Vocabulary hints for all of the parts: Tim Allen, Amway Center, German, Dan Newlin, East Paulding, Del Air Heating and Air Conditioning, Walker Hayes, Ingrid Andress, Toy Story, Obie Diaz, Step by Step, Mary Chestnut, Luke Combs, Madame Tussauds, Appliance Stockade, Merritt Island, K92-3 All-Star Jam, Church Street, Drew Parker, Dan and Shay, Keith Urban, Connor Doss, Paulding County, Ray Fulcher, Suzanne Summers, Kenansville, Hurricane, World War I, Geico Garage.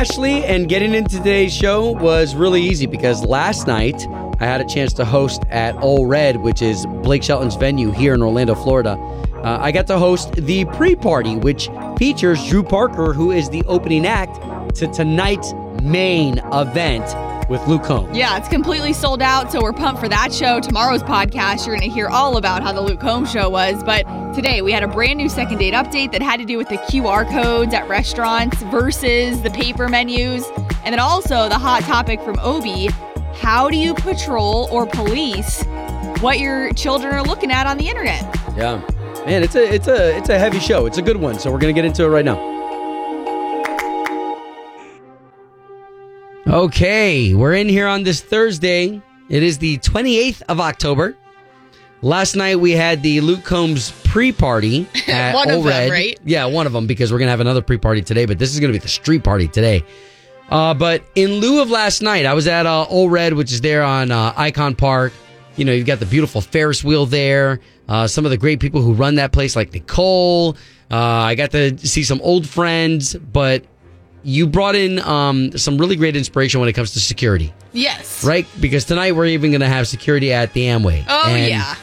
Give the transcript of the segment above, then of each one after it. Ashley, and getting into today's show was really easy because last night I had a chance to host at All Red, which is Blake Shelton's venue here in Orlando, Florida. I got to host the pre-party, which features Drew Parker, who is the opening act to tonight's main event with Luke Combs. Yeah, it's completely sold out, so we're pumped for that show. Tomorrow's podcast, you're going to hear all about how the Luke Combs show was, but today we had a brand new second date update that had to do with the QR codes at restaurants versus the paper menus, and then also the hot topic from Obi, how do you patrol or police what your children are looking at on the internet? Yeah, man, it's a heavy show. It's a good one, so we're going to get into it right now. Okay, we're in here on this Thursday. It is the 28th of October. Last night we had the Luke Combs pre-party at One of them, right? Yeah, one of them, because we're going to have another pre-party today, but this is going to be the street party today. But in lieu of last night, I was at All Red, which is there on Icon Park. You know, you've got the beautiful Ferris wheel there. Some of the great people who run that place, like Nicole. I got to see some old friends, but you brought in some really great inspiration when it comes to security. Yes. Right? Because tonight we're even going to have security at the Amway. Oh, yeah.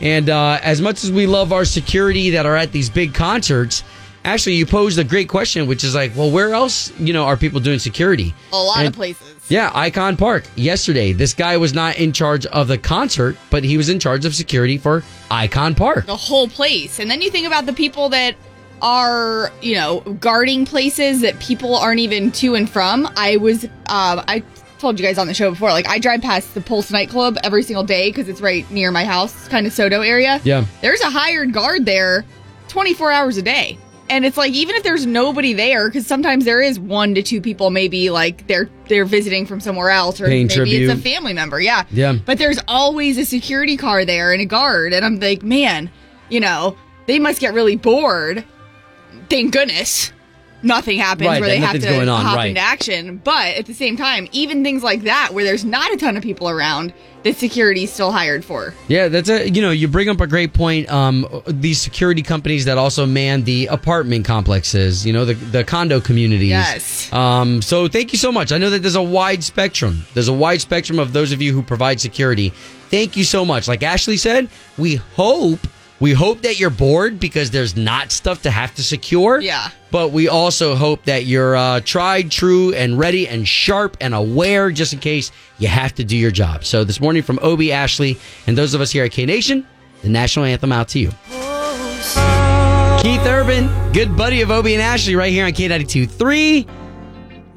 And as much as we love our security that are at these big concerts, actually, you posed a great question, which is like, well, where else, you know, are people doing security? A lot of places. Yeah, Icon Park. Yesterday, this guy was not in charge of the concert, but he was in charge of security for Icon Park. The whole place. And then you think about the people that are, you know, guarding places that people aren't even to and from. I told you guys on the show before, like, I drive past the Pulse nightclub every single day because it's right near my house, kind of Soto area. Yeah. There's a hired guard there 24 hours a day. And it's like, even if there's nobody there, because sometimes there is 1 to 2 people, maybe like they're visiting from somewhere else, or paying maybe tribute. It's a family member. Yeah. Yeah. But there's always a security car there and a guard. And I'm like, man, you know, they must get really bored. Thank goodness nothing happens where they have to hop into action. But at the same time, even things like that where there's not a ton of people around, the security's still hired for. Yeah, that's you bring up a great point. These security companies that also man the apartment complexes, you know, the condo communities. Yes. So thank you so much. I know that there's a wide spectrum. There's a wide spectrum of those of you who provide security. Thank you so much. Like Ashley said, we hope that you're bored because there's not stuff to have to secure. Yeah. But we also hope that you're tried, true, and ready and sharp and aware just in case you have to do your job. So this morning from Obi, Ashley, and those of us here at K-Nation, the national anthem out to you. Keith Urban, good buddy of Obi and Ashley right here on K92-3.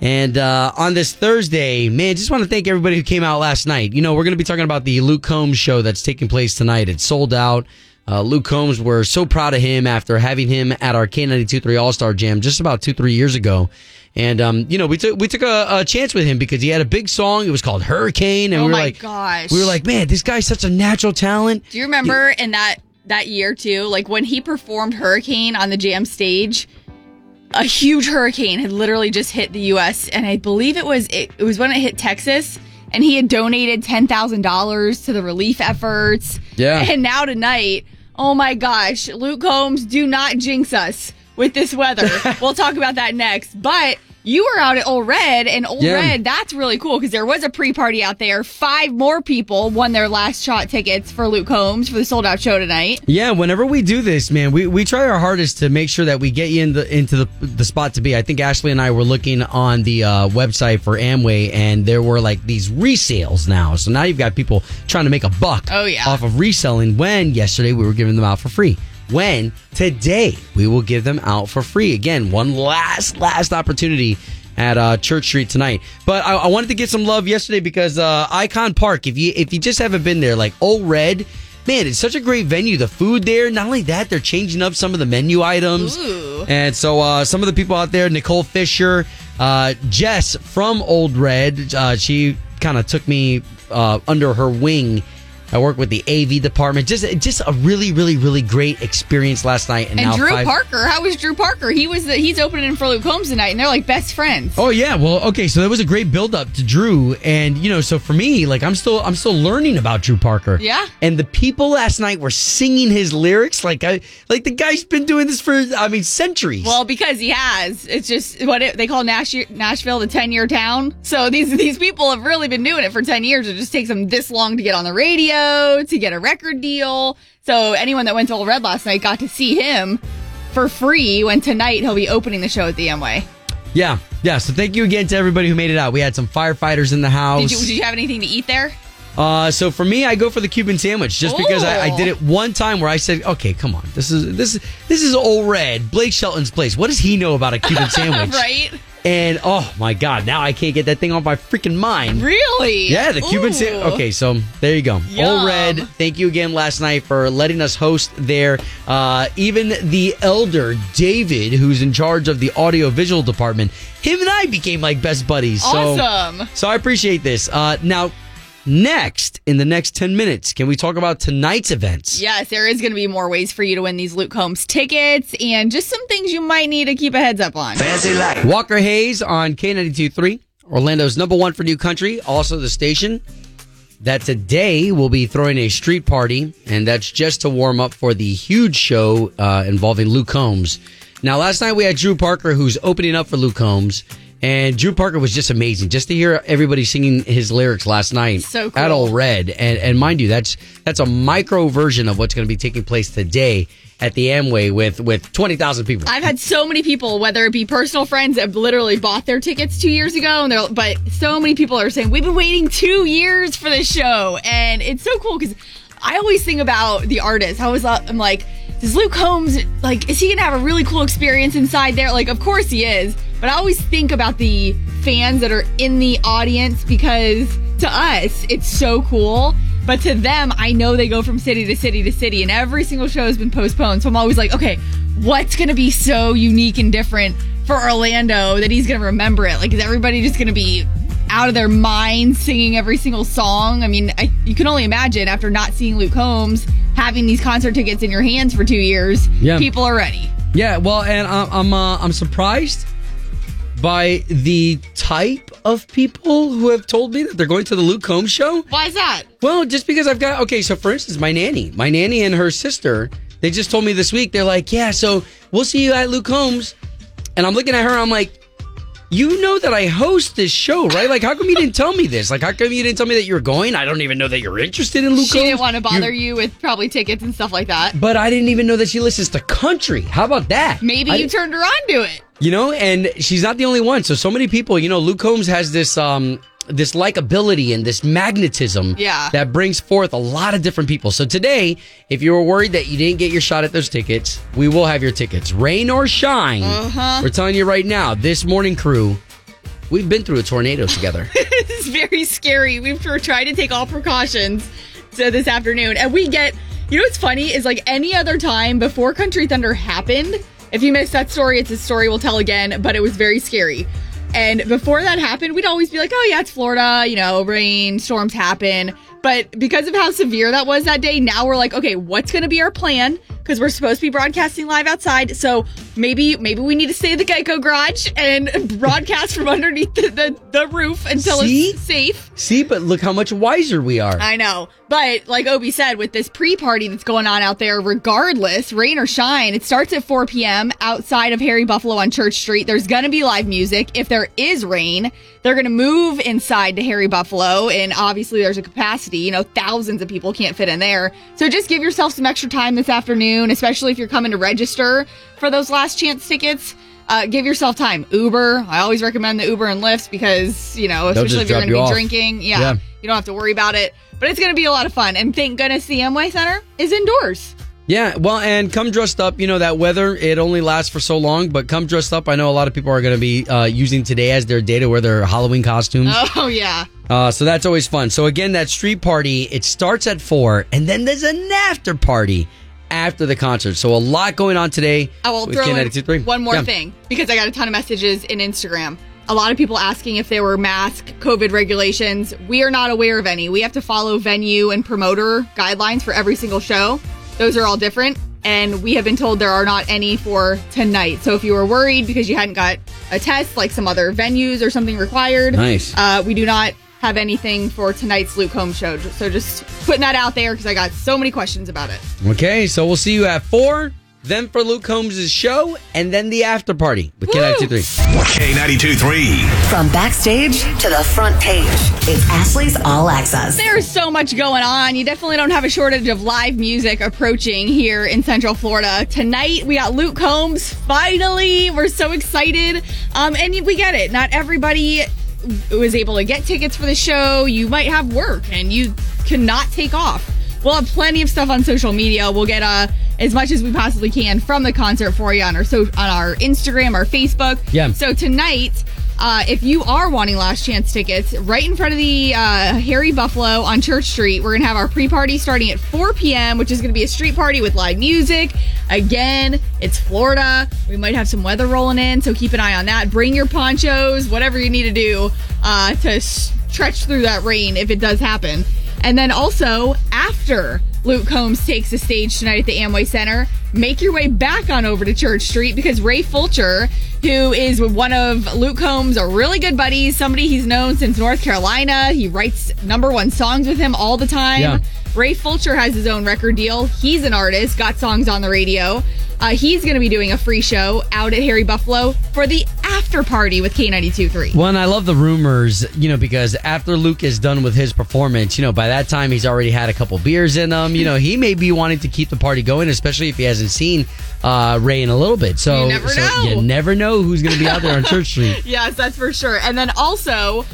And on this Thursday, man, just want to thank everybody who came out last night. You know, we're going to be talking about the Luke Combs show that's taking place tonight. It's sold out. Luke Combs, we're so proud of him after having him at our K92-3 All-Star Jam just about 2-3 years ago. And, we took a chance with him because he had a big song. It was called Hurricane. And we were like, man, this guy's such a natural talent. Do you remember in that year, too, like when he performed Hurricane on the Jam stage, a huge hurricane had literally just hit the U.S. And I believe it was when it hit Texas. And he had donated $10,000 to the relief efforts. Yeah. And now tonight, oh my gosh, Luke Combs, do not jinx us with this weather. We'll talk about that next. But you were out at Old Red, and Old Red, that's really cool because there was a pre-party out there. 5 more people won their last shot tickets for Luke Combs for the sold-out show tonight. Yeah, whenever we do this, man, we try our hardest to make sure that we get you into the spot to be. I think Ashley and I were looking on the website for Amway, and there were like these resales now. So now you've got people trying to make a buck off of reselling when yesterday we were giving them out for free. When today we will give them out for free again, one last opportunity at Church Street tonight. But I wanted to get some love yesterday because Icon Park, if you just haven't been there, like Old Red, man, it's such a great venue. The food there, not only that, they're changing up some of the menu items. Ooh. And so some of the people out there, Nicole Fisher, Jess from Old Red, she kind of took me under her wing I work with the AV department. Just a really, really, really great experience last night. And now Drew Parker. How was Drew Parker? He's opening for Luke Combs tonight, and they're like best friends. Oh yeah. Well, okay. So there was a great build up to Drew, and so for me, like I'm still learning about Drew Parker. Yeah. And the people last night were singing his lyrics like the guy's been doing this for centuries. Well, because he has. It's just they call Nashville the 10-year town. So these people have really been doing it for 10 years. It just takes them this long to get on the radio, to get a record deal. So anyone that went to All Red last night got to see him for free when tonight he'll be opening the show at the Amway. Yeah. Yeah. So thank you again to everybody who made it out. We had some firefighters in the house. Did you have anything to eat there? So for me, I go for the Cuban sandwich just because I did it one time where I said, okay, come on. This is All Red, Blake Shelton's place. What does he know about a Cuban sandwich? Right. And, oh, my God, now I can't get that thing off my freaking mind. Really? Yeah, the Cuban sandwich. Okay, so there you go. Yum. All Red, thank you again last night for letting us host there. Even the elder, David, who's in charge of the audiovisual department, him and I became like best buddies. Awesome. So I appreciate this. Now, next, in the next 10 minutes, can we talk about tonight's events? Yes, there is going to be more ways for you to win these Luke Combs tickets and just some things you might need to keep a heads up on. Fancy life. Walker Hayes on K92-3, Orlando's #1 for New Country, also the station that today will be throwing a street party, and that's just to warm up for the huge show involving Luke Combs. Now, last night we had Drew Parker, who's opening up for Luke Combs. And Drew Parker was just amazing. Just to hear everybody singing his lyrics last night, so cool. At All Red. And mind you, that's a micro version of what's going to be taking place today at the Amway with 20,000 people. I've had so many people, whether it be personal friends that literally bought their tickets 2 years ago, but so many people are saying, we've been waiting 2 years for this show. And it's so cool because I always think about the artist. I'm like, does Luke Combs, is he going to have a really cool experience inside there? Of course he is. But I always think about the fans that are in the audience because to us, it's so cool. But to them, I know they go from city to city to city and every single show has been postponed. So I'm always like, okay, what's going to be so unique and different for Orlando that he's going to remember it? Is everybody just going to be out of their mind singing every single song? You can only imagine after not seeing Luke Combs, having these concert tickets in your hands for 2 years, yeah. People are ready. Yeah, well, and I'm surprised by the type of people who have told me that they're going to the Luke Combs show. Why is that? Well, just because I've got... Okay, so for instance, my nanny and her sister, they just told me this week, they're like, yeah, so we'll see you at Luke Combs. And I'm looking at her, I'm like, you know that I host this show, right? How come you didn't tell me this? How come you didn't tell me that you were going? I don't even know that you're interested in Luke Combs. She didn't want to bother you with probably tickets and stuff like that. But I didn't even know that she listens to country. How about that? Maybe you turned her on to it. And she's not the only one. So many people, Luke Combs has this this likability and this magnetism that brings forth a lot of different people. So today, if you were worried that you didn't get your shot at those tickets, we will have your tickets. Rain or shine, We're telling you right now, this morning crew, we've been through a tornado together. It's very scary. We've tried to take all precautions so this afternoon. And we get, what's funny is any other time before Country Thunder happened, if you missed that story, it's a story we'll tell again, but it was very scary. And before that happened, we'd always be like, oh yeah, it's Florida, rain, storms happen. But because of how severe that was that day, now we're like, okay, what's going to be our plan? Because we're supposed to be broadcasting live outside. So maybe we need to stay at the Geico Garage and broadcast from underneath the roof until it's safe. See, but look how much wiser we are. I know. But like Obi said, with this pre-party that's going on out there, regardless, rain or shine, it starts at 4 p.m. outside of Harry Buffalo on Church Street. There's going to be live music. If there is rain, they're going to move inside to Harry Buffalo. And obviously there's a capacity. Thousands of people can't fit in there. So just give yourself some extra time this afternoon, especially if you're coming to register for those last chance tickets. Give yourself time. Uber. I always recommend the Uber and Lyft because, especially if you're going to be drinking. Yeah, you don't have to worry about it. But it's going to be a lot of fun. And thank goodness the Amway Center is indoors. Yeah, well, and come dressed up. That weather, it only lasts for so long, but come dressed up. I know a lot of people are going to be using today as their day to wear their Halloween costumes. Oh, yeah. So that's always fun. So, again, that street party, it starts at 4, and then there's an after party after the concert. So a lot going on today. I will throw in one more thing because I got a ton of messages in Instagram. a lot of people asking if there were mask COVID regulations. We are not aware of any. We have to follow venue and promoter guidelines for every single show. Those are all different. And we have been told there are not any for tonight. So if you were worried because you hadn't got a test like some other venues or something required, nice. We do not have anything for tonight's Luke Combs show. So just putting that out there because I got so many questions about it. Okay, so we'll see you at 4, then for Luke Combs' show, and then the after party with K92-3. K92-3. From backstage to the front page, it's Ashley's All Access. There's so much going on. You definitely don't have a shortage of live music approaching here in Central Florida. Tonight, we got Luke Combs. Finally, we're so excited. And we get it. Not everybody was able to get tickets for the show. You might have work, and you cannot take off. We'll have plenty of stuff on social media. We'll get as much as we possibly can from the concert for you on our Instagram, our Facebook. Yeah. So tonight, if you are wanting last chance tickets, right in front of the Harry Buffalo on Church Street, we're going to have our pre-party starting at 4 p.m., which is going to be a street party with live music. Again, it's Florida. We might have some weather rolling in, so keep an eye on that. Bring your ponchos, whatever you need to do to stretch through that rain if it does happen. And then also, after Luke Combs takes the stage tonight at the Amway Center, make your way back on over to Church Street because Ray Fulcher, who is one of Luke Combs' really good buddies, somebody he's known since North Carolina, he writes #1 songs with him all the time. Yeah. Ray Fulcher has his own record deal. He's an artist, got songs on the radio. He's going to be doing a free show out at Harry Buffalo for the after party with K92-3. Well, and I love the rumors, because after Luke is done with his performance, by that time he's already had a couple beers in him. He may be wanting to keep the party going, especially if he hasn't seen Ray in a little bit. So you never know. You never know who's going to be out there on Church Street. Yes, that's for sure. And then also,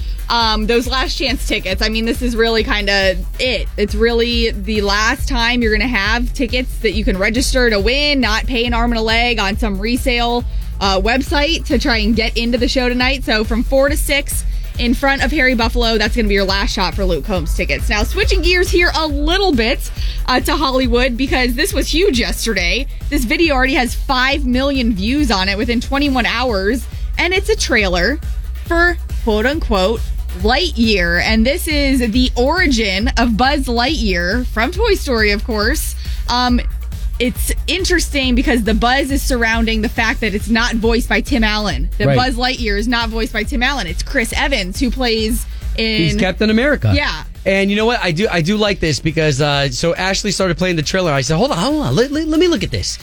those last chance tickets. This is really kind of it. It's really the last time you're going to have tickets that you can register to win, not pay an arm and a leg on some resale website to try and get into the show tonight. So from 4 to 6 in front of Harry Buffalo, that's going to be your last shot for Luke Combs tickets. Now, switching gears here a little bit to Hollywood, because this was huge yesterday. This video already has 5 million views on it within 21 hours, and it's a trailer for quote-unquote Lightyear, and this is the origin of Buzz Lightyear from Toy Story, of course. It's interesting because the buzz is surrounding the fact that it's not voiced by Tim Allen. Right. Buzz Lightyear is not voiced by Tim Allen. It's Chris Evans who plays He's Captain America. Yeah. And you know what? I do like this because so Ashley started playing the trailer. I said, hold on, let me look at this.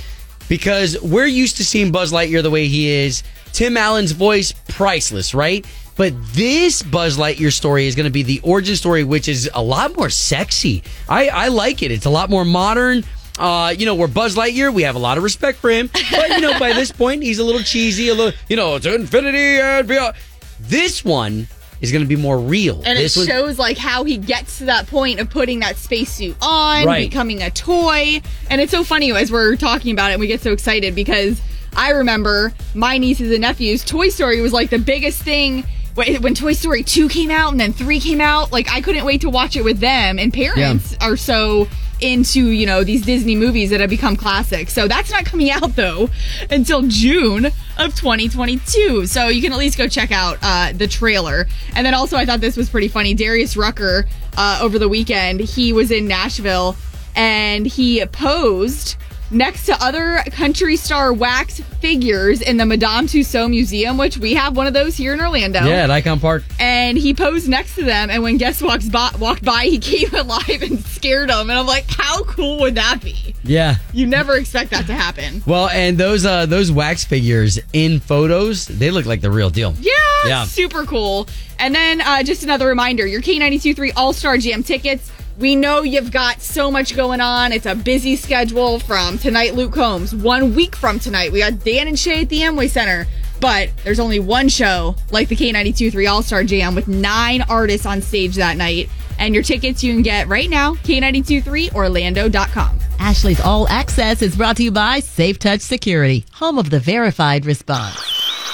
Because we're used to seeing Buzz Lightyear the way he is. Tim Allen's voice, priceless, right? But this Buzz Lightyear story is going to be the origin story, which is a lot more sexy. I like it. It's a lot more modern. We're Buzz Lightyear. We have a lot of respect for him. But, by this point, he's a little cheesy, a little, to infinity and beyond. This one is going to be more real. And it shows, how he gets to that point of putting that spacesuit on, right, becoming a toy. And it's so funny as we're talking about it and we get so excited because I remember my nieces and nephews, Toy Story was, the biggest thing. When Toy Story 2 came out and then 3 came out, I couldn't wait to watch it with them. And parents are so into, these Disney movies that have become classics. So that's not coming out, though, until June of 2022. So you can at least go check out the trailer. And then also I thought this was pretty funny. Darius Rucker, over the weekend, he was in Nashville and he posed next to other country star wax figures in the Madame Tussauds Museum, which we have one of those here in Orlando. Yeah, at Icon Park. And he posed next to them, and when guests walked by, he came alive and scared them. And I'm like, how cool would that be? Yeah. You never expect that to happen. Well, and those wax figures in photos, they look like the real deal. Yeah. Yeah. Super cool. And then just another reminder, your K92-3 All-Star Jam tickets. We know you've got so much going on. It's a busy schedule from tonight, Luke Combs. 1 week from tonight, we got Dan and Shay at the Amway Center. But there's only one show, like the K92-3 All-Star Jam, with 9 artists on stage that night. And your tickets you can get right now, K92-3Orlando.com. Ashley's All Access is brought to you by Safe Touch Security, home of the verified response.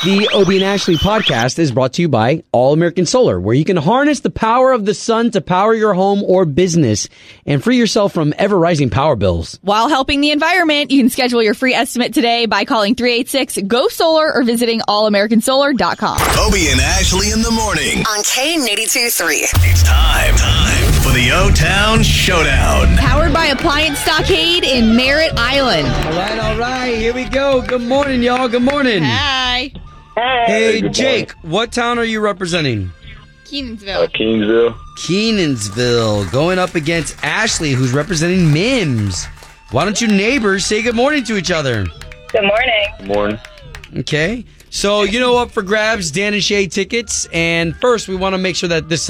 The Obie and Ashley podcast is brought to you by All American Solar, where you can harness the power of the sun to power your home or business and free yourself from ever-rising power bills. While helping the environment, you can schedule your free estimate today by calling 386-GO-SOLAR or visiting allamericansolar.com. Obie and Ashley in the morning on K92-3. It's time for the O-Town Showdown. Powered by Appliance Stockade in Merritt Island. All right, here we go. Good morning, y'all. Good morning. Hi. Hey, Jake, what town are you representing? Kenansville. Kenansville. Going up against Ashley, who's representing Mims. Why don't you neighbors say good morning to each other? Good morning. Good morning. Okay. So, you know, up for grabs, Dan and Shay tickets. And first, we want to make sure that this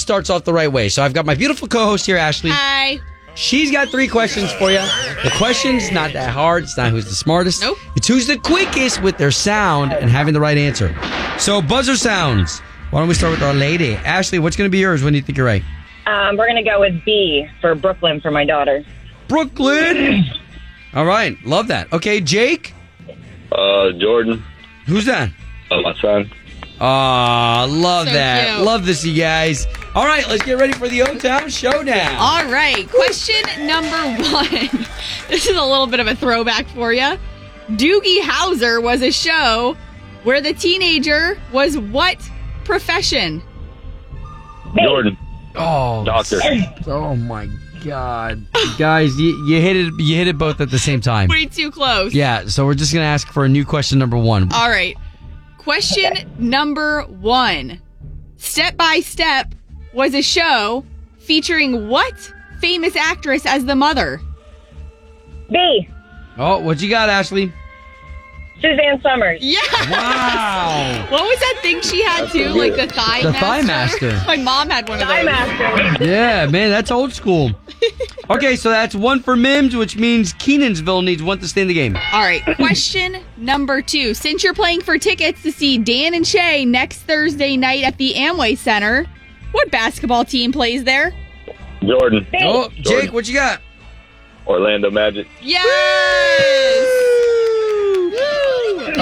starts off the right way. So I've got my beautiful co-host here, Ashley. Hi. She's got three questions for you. The question's not that hard. It's not who's the smartest. Nope. It's who's the quickest with their sound and having the right answer. So buzzer sounds. Why don't we start with our lady? Ashley, what's going to be yours? When do you think you're right? We're going to go with B for Brooklyn for my daughter. Brooklyn. All right. Love that. Okay, Jake? Jordan. Who's that? My son. Aw, love so that. Cute. Love this, you guys. All right, let's get ready for the O-Town Showdown. All right, question number one. This is a little bit of a throwback for you. Doogie Howser was a show where the teenager was what profession? Jordan. Oh, doctor. Oh, my God. Guys, you hit it both at the same time. Way too close. Yeah, so we're just going to ask for a new question number one. All right. Question number one. Step by Step was a show featuring what famous actress as the mother? B. Oh, what you got, Ashley? Suzanne Summers. Yeah. Wow. What was that thing she had too? Like the Thigh Master? The Thigh Master. My mom had one of those. Thigh Master. Yeah, man, that's old school. Okay, so that's one for Mims, which means Kenansville needs one to stay in the game. All right, question number two. Since you're playing for tickets to see Dan and Shay next Thursday night at the Amway Center, what basketball team plays there? Jordan. Oh, Jake, Jordan. What you got? Orlando Magic. Yes! Woo! Woo!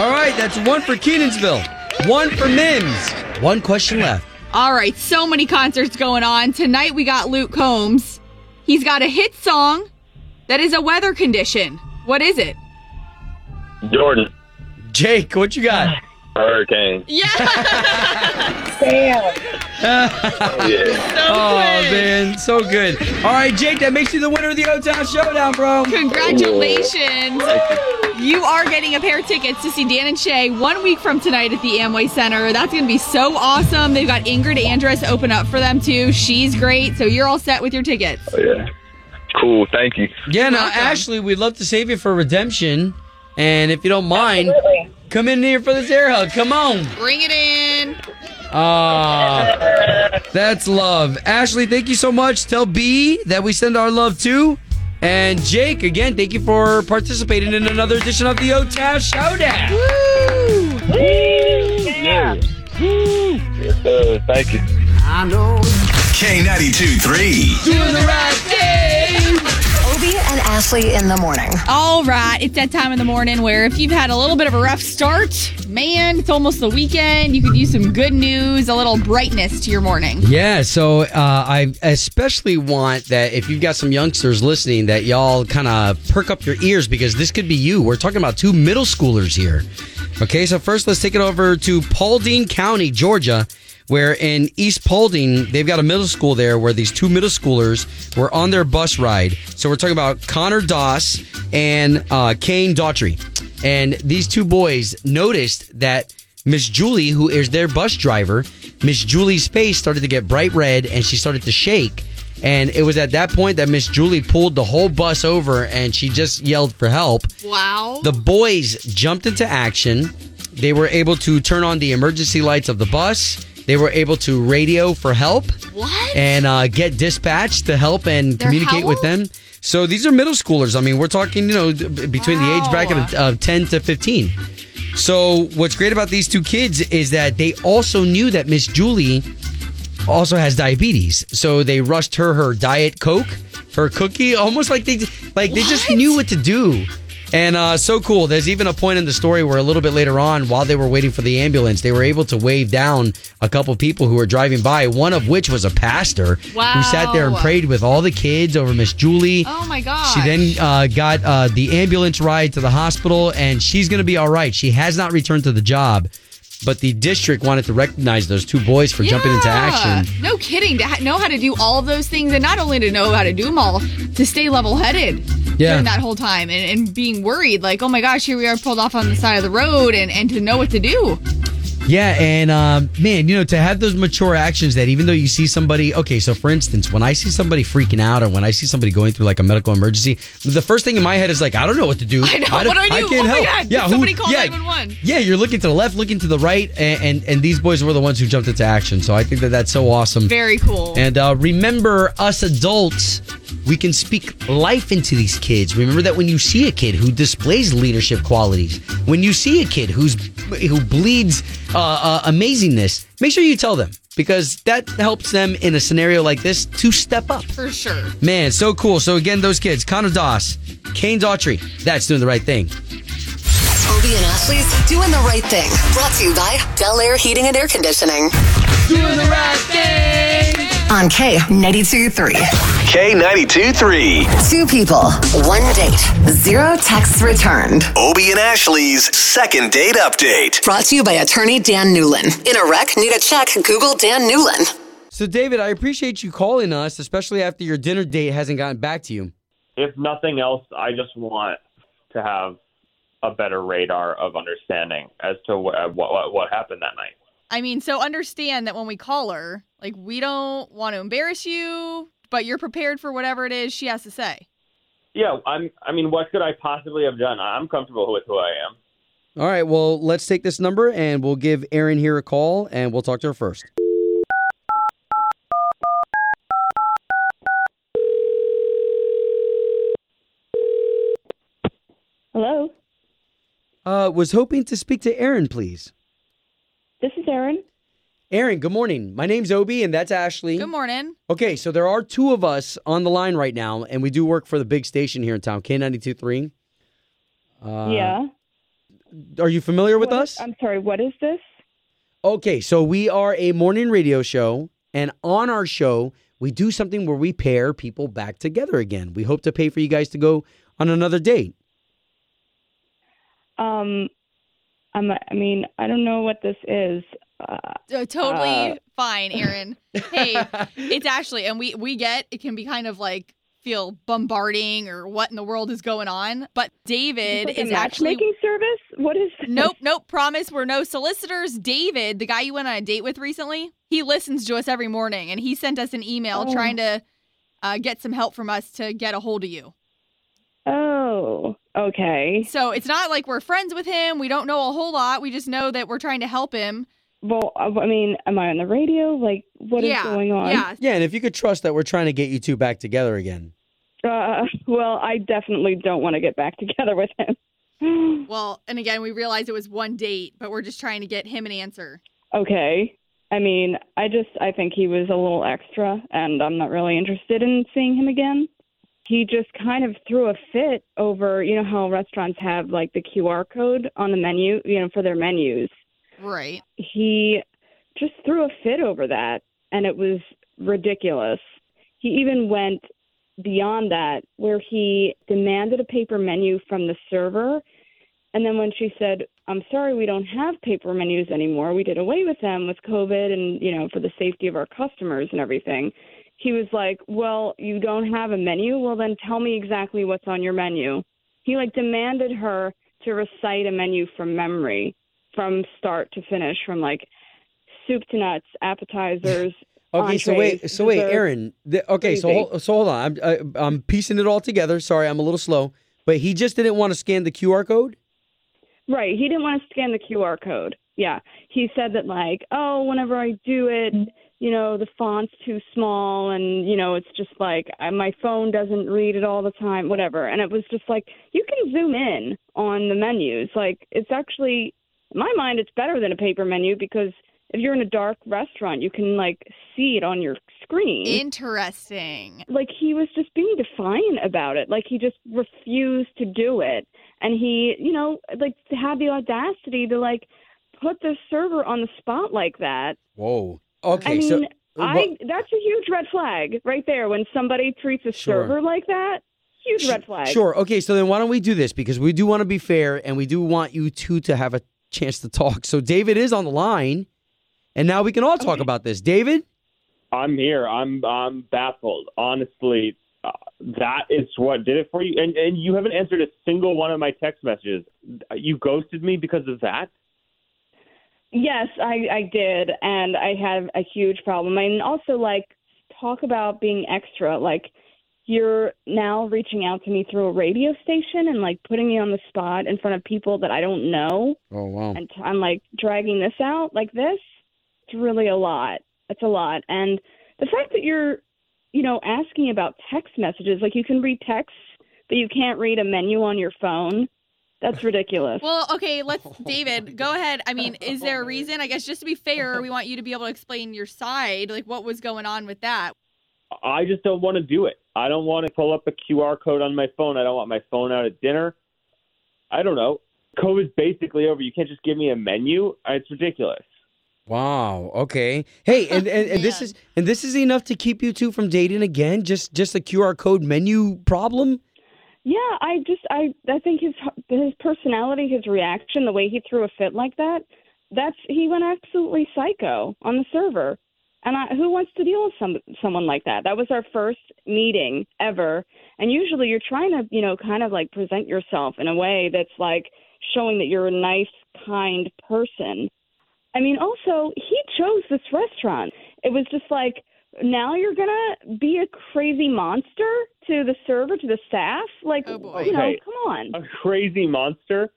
All right, that's one for Kenansville, one for Mims. One question left. All right, so many concerts going on. Tonight we got Luke Combs. He's got a hit song that is a weather condition. What is it? Jordan. Jake, what you got? Hurricane. Yes! Damn. Oh, yeah. So man, so good. All right, Jake, that makes you the winner of the O-Town Showdown, bro. Congratulations. You are getting a pair of tickets to see Dan and Shay 1 week from tonight at the Amway Center. That's going to be so awesome. They've got Ingrid Andress open up for them, too. She's great, so you're all set with your tickets. Oh, yeah. Cool, thank you. Yeah, now, awesome. Ashley, we'd love to save you for redemption. And if you don't mind, absolutely, come in here for this air hug. Come on. Bring it in. That's love. Ashley, thank you so much. Tell B that we send our love to. And Jake, again, thank you for participating in another edition of the O-Town Showdown. Woo! Woo! Yeah. Woo! Yes, thank you. I know. K92-3. Doing the right thing. Obie and Ashley in the morning. All right, it's that time in the morning where if you've had a little bit of a rough start, man, it's almost the weekend. You could use some good news, a little brightness to your morning. Yeah, so I especially want that if you've got some youngsters listening that y'all kind of perk up your ears because this could be you. We're talking about two middle schoolers here. Okay, so first let's take it over to Paulding County, Georgia, where in East Paulding, they've got a middle school there where these two middle schoolers were on their bus ride. So we're talking about Connor Doss and Kane Daughtry. And these two boys noticed that Miss Julie, who is their bus driver, Miss Julie's face started to get bright red and she started to shake. And it was at that point that Miss Julie pulled the whole bus over and she just yelled for help. Wow. The boys jumped into action. They were able to turn on the emergency lights of the bus. They were able to radio for help. What? And get dispatched to help and communicate with them. So these are middle schoolers. I mean, we're talking, you know, between the age bracket of 10 to 15. So what's great about these two kids is that they also knew that Miss Julie also has diabetes. So they rushed her Diet Coke, her cookie, almost like they just knew what to do. And so cool. There's even a point in the story where a little bit later on, while they were waiting for the ambulance, they were able to wave down a couple people who were driving by, one of which was a pastor who sat there and prayed with all the kids over Miss Julie. Oh, my gosh. She then got the ambulance ride to the hospital, and she's going to be all right. She has not returned to the job. But the district wanted to recognize those two boys for jumping into action. No kidding. To know how to do all of those things, and not only to know how to do them all, to stay level-headed during that whole time and being worried. Like, oh, my gosh, here we are pulled off on the side of the road, and to know what to do. Yeah, and man, you know, to have those mature actions that even though you see somebody, okay, so for instance, when I see somebody freaking out or when I see somebody going through like a medical emergency, the first thing in my head is like, I don't know what to do. I know, what do I do? I can't help. God, yeah, somebody call 911. Yeah, you're looking to the left, looking to the right, and these boys were the ones who jumped into action. So I think that that's so awesome. Very cool. And remember, us adults, we can speak life into these kids. Remember that when you see a kid who displays leadership qualities, when you see a kid who bleeds amazingness, make sure you tell them, because that helps them in a scenario like this to step up. For sure. Man, so cool. So again, those kids, Connor Doss, Kane Daughtry, that's doing the right thing. Obie and Ashley's doing the right thing. Brought to you by Del Air Heating and Air Conditioning. Doing the right thing. On K92-3. K92-3. Two people, one date, zero texts returned. Obie and Ashley's second date update. Brought to you by attorney Dan Newlin. In a wreck, need a check, Google Dan Newlin. So, David, I appreciate you calling us, especially after your dinner date hasn't gotten back to you. If nothing else, I just want to have a better radar of understanding as to what happened that night. I mean, so understand that when we call her, like, we don't want to embarrass you, but you're prepared for whatever it is she has to say. Yeah, I mean, what could I possibly have done? I'm comfortable with who I am. All right, well, let's take this number, and we'll give Erin here a call, and we'll talk to her first. Hello? Was hoping to speak to Erin, please. This is Erin. Erin, good morning. My name's Obie, and that's Ashley. Good morning. Okay, so there are two of us on the line right now, and we do work for the big station here in town, K92-3. Yeah. Are you familiar with us? I'm sorry, what is this? Okay, so we are a morning radio show, and on our show, we do something where we pair people back together again. We hope to pay for you guys to go on another date. I mean, I don't know what this is. Totally fine, Erin. Hey, it's Ashley, and we get it can be kind of like feel bombarding or what in the world is going on. But David is actually matchmaking service. What is this? Nope. Promise, we're no solicitors. David, the guy you went on a date with recently, he listens to us every morning, and he sent us an email trying to get some help from us to get a hold of you. Oh, okay. So it's not like we're friends with him. We don't know a whole lot. We just know that we're trying to help him. Well, I mean, am I on the radio? Like, what is going on? Yeah, and if you could trust that we're trying to get you two back together again. Well, I definitely don't want to get back together with him. Well, and again, we realized it was one date, but we're just trying to get him an answer. Okay. I mean, I think he was a little extra, and I'm not really interested in seeing him again. He just kind of threw a fit over, you know, how restaurants have like the QR code on the menu, you know, for their menus. Right. He just threw a fit over that, and it was ridiculous. He even went beyond that, where he demanded a paper menu from the server. And then when she said, I'm sorry, we don't have paper menus anymore. We did away with them with COVID and, you know, for the safety of our customers and everything. He was like, well, you don't have a menu? Well, then tell me exactly what's on your menu. He, like, demanded her to recite a menu from memory, from start to finish, from, like, soup to nuts, appetizers, okay, entrees, so wait, Erin. Okay, so hold on. I'm piecing it all together. Sorry, I'm a little slow. But he just didn't want to scan the QR code? Right, he didn't want to scan the QR code. Yeah, he said that, like, oh, whenever I do it, you know, the font's too small and, you know, it's just like my phone doesn't read it all the time, whatever. And it was just like, you can zoom in on the menus. Like, it's actually, in my mind, it's better than a paper menu because if you're in a dark restaurant, you can, like, see it on your screen. Interesting. Like, he was just being defiant about it. Like, he just refused to do it. And he, you know, like, had the audacity to, like, put the server on the spot like that. Whoa. Okay, I mean, so... that's a huge red flag right there when somebody treats a server like that. Huge red flag. Sure. Okay, so then why don't we do this? Because we do want to be fair, and we do want you two to have a chance to talk. So David is on the line, and now we can all talk about this. David? I'm here. I'm baffled. Honestly, that is what did it for you. And you haven't answered a single one of my text messages. You ghosted me because of that? Yes, I did, and I have a huge problem. And also, like, talk about being extra. Like, you're now reaching out to me through a radio station and, like, putting me on the spot in front of people that I don't know. Oh, wow. And I'm, like, dragging this out like this. It's really a lot. It's a lot. And the fact that you're, you know, asking about text messages, like, you can read texts, but you can't read a menu on your phone. That's ridiculous. Well, okay, David, go ahead. I mean, is there a reason? I guess just to be fair, we want you to be able to explain your side, like what was going on with that. I just don't want to do it. I don't want to pull up a QR code on my phone. I don't want my phone out at dinner. I don't know. COVID's basically over. You can't just give me a menu. It's ridiculous. Wow. Okay. Hey, and this is enough to keep you two from dating again? Just a QR code menu problem? Yeah, I think his personality, his reaction, the way he threw a fit like that, he went absolutely psycho on the server. And who wants to deal with someone like that? That was our first meeting ever. And usually you're trying to, you know, kind of like present yourself in a way that's like showing that you're a nice, kind person. I mean, also, he chose this restaurant. It was just like, now you're going to be a crazy monster to the server, to the staff? Like, come on. A crazy monster?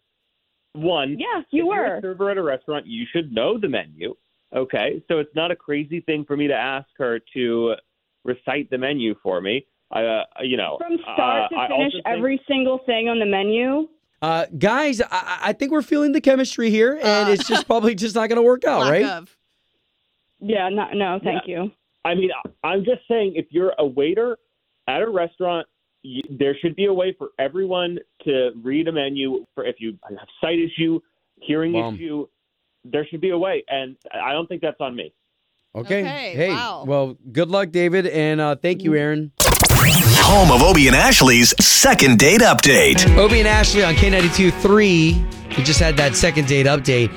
One. Yeah, you were. If you're a server at a restaurant, you should know the menu. Okay, so it's not a crazy thing for me to ask her to recite the menu for me. From start to finish, every single thing on the menu. Guys, I think we're feeling the chemistry here, and it's just probably just not going to work out, right? Yeah, thank you. I mean, I'm just saying, if you're a waiter at a restaurant, there should be a way for everyone to read a menu. For if you have sight issue, hearing issue, there should be a way. And I don't think that's on me. Okay. Hey, wow. Well, good luck, David. And thank you, Aaron. Home of Obie and Ashley's second date update. Obie and Ashley on K92-3. We just had that second date update.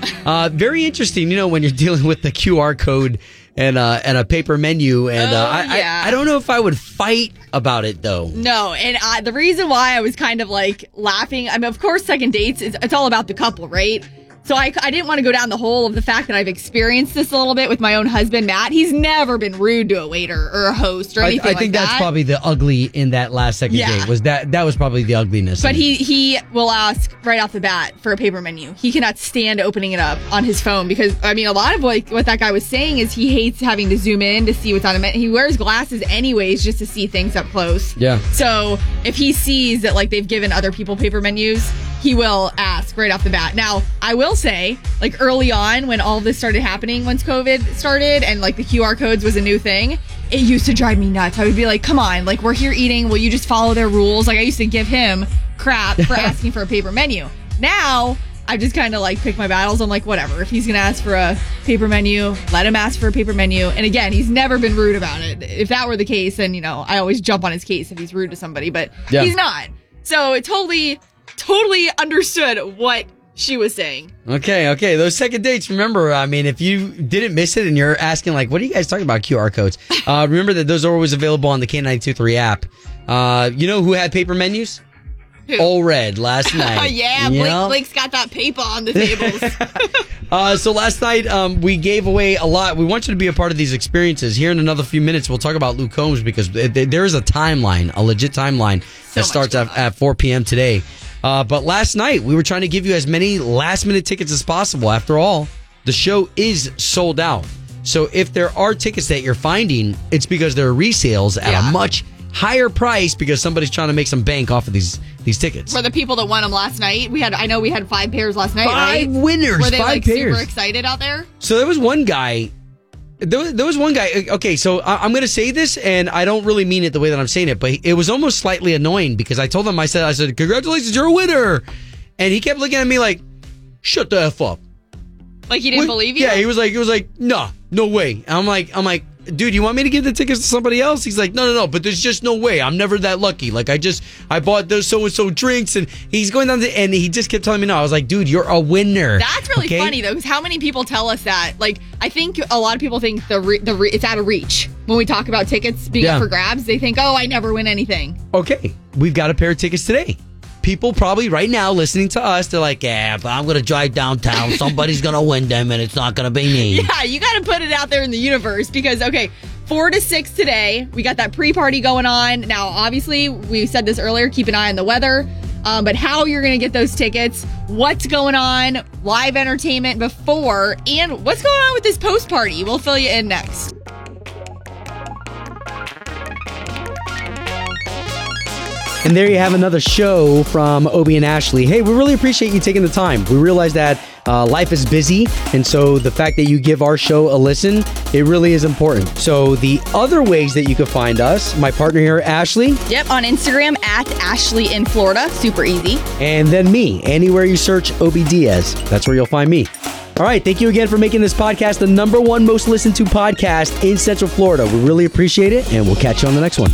Very interesting, you know, when you're dealing with the QR code and a paper menu. And I don't know if I would fight about it, though. No, and the reason why I was kind of, like, laughing, I mean, of course, second dates, it's all about the couple, right? So I didn't want to go down the hole of the fact that I've experienced this a little bit with my own husband, Matt. He's never been rude to a waiter or a host or anything like that. I think that's probably the ugly in that last second date. Was that was probably the ugliness. But he will ask right off the bat for a paper menu. He cannot stand opening it up on his phone because, I mean, a lot of like what that guy was saying is he hates having to zoom in to see what's on a menu. He wears glasses anyways just to see things up close. Yeah. So if he sees that like they've given other people paper menus, he will ask right off the bat. Now, I will say, like early on when all this started happening, once COVID started and like the QR codes was a new thing, it used to drive me nuts. I would be like, come on, like we're here eating. Will you just follow their rules? Like I used to give him crap for asking for a paper menu. Now, I just kind of like pick my battles. I'm like, whatever. If he's going to ask for a paper menu, let him ask for a paper menu. And again, he's never been rude about it. If that were the case, then, you know, I always jump on his case if he's rude to somebody, but he's not. So it totally understood what she was saying. Okay. Those second dates, remember, I mean, if you didn't miss it and you're asking, like, what are you guys talking about, QR codes? Remember that those are always available on the K92-3 app. You know who had paper menus? Who? All Red last night. Yeah, Blake's got that paper on the tables. So last night, we gave away a lot. We want you to be a part of these experiences. Here in another few minutes, we'll talk about Luke Combs because there is a timeline, a legit timeline that starts at 4 p.m. today. But last night, we were trying to give you as many last-minute tickets as possible. After all, the show is sold out. So if there are tickets that you're finding, it's because there are resales at a much higher price because somebody's trying to make some bank off of these tickets. For the people that won them last night, we had 5 pairs last night. 5 right? winners. Were they 5 like pairs. Super excited out there? So there was one guy. Okay, so I'm going to say this, and I don't really mean it the way that I'm saying it, but it was almost slightly annoying because I told him, I said, congratulations, you're a winner. And he kept looking at me like, shut the F up. Like he didn't believe you? Yeah, he was like, nah, no way. And I'm like, dude, you want me to give the tickets to somebody else? He's like, no, but there's just no way. I'm never that lucky. Like I bought those so-and-so drinks, and he's going down and he just kept telling me no. I was like, dude, you're a winner. That's really funny though, because how many people tell us that? Like, I think a lot of people think it's out of reach. When we talk about tickets being up for grabs, they think, oh, I never win anything. Okay, we've got a pair of tickets today. People probably right now listening to us, they're like, but I'm going to drive downtown. Somebody's going to win them, and it's not going to be me. Yeah, you got to put it out there in the universe because, okay, 4 to 6 today. We got that pre-party going on. Now, obviously, we said this earlier, keep an eye on the weather. But how you're going to get those tickets, what's going on, live entertainment before, and what's going on with this post-party. We'll fill you in next. And there you have another show from Obie and Ashley. Hey, we really appreciate you taking the time. We realize that life is busy, and so the fact that you give our show a listen, it really is important. So the other ways that you can find us, my partner here, Ashley. Yep, on Instagram, @AshleyInFlorida. Super easy. And then me, anywhere you search Obie Diaz. That's where you'll find me. All right, thank you again for making this podcast the #1 most listened to podcast in Central Florida. We really appreciate it, and we'll catch you on the next one.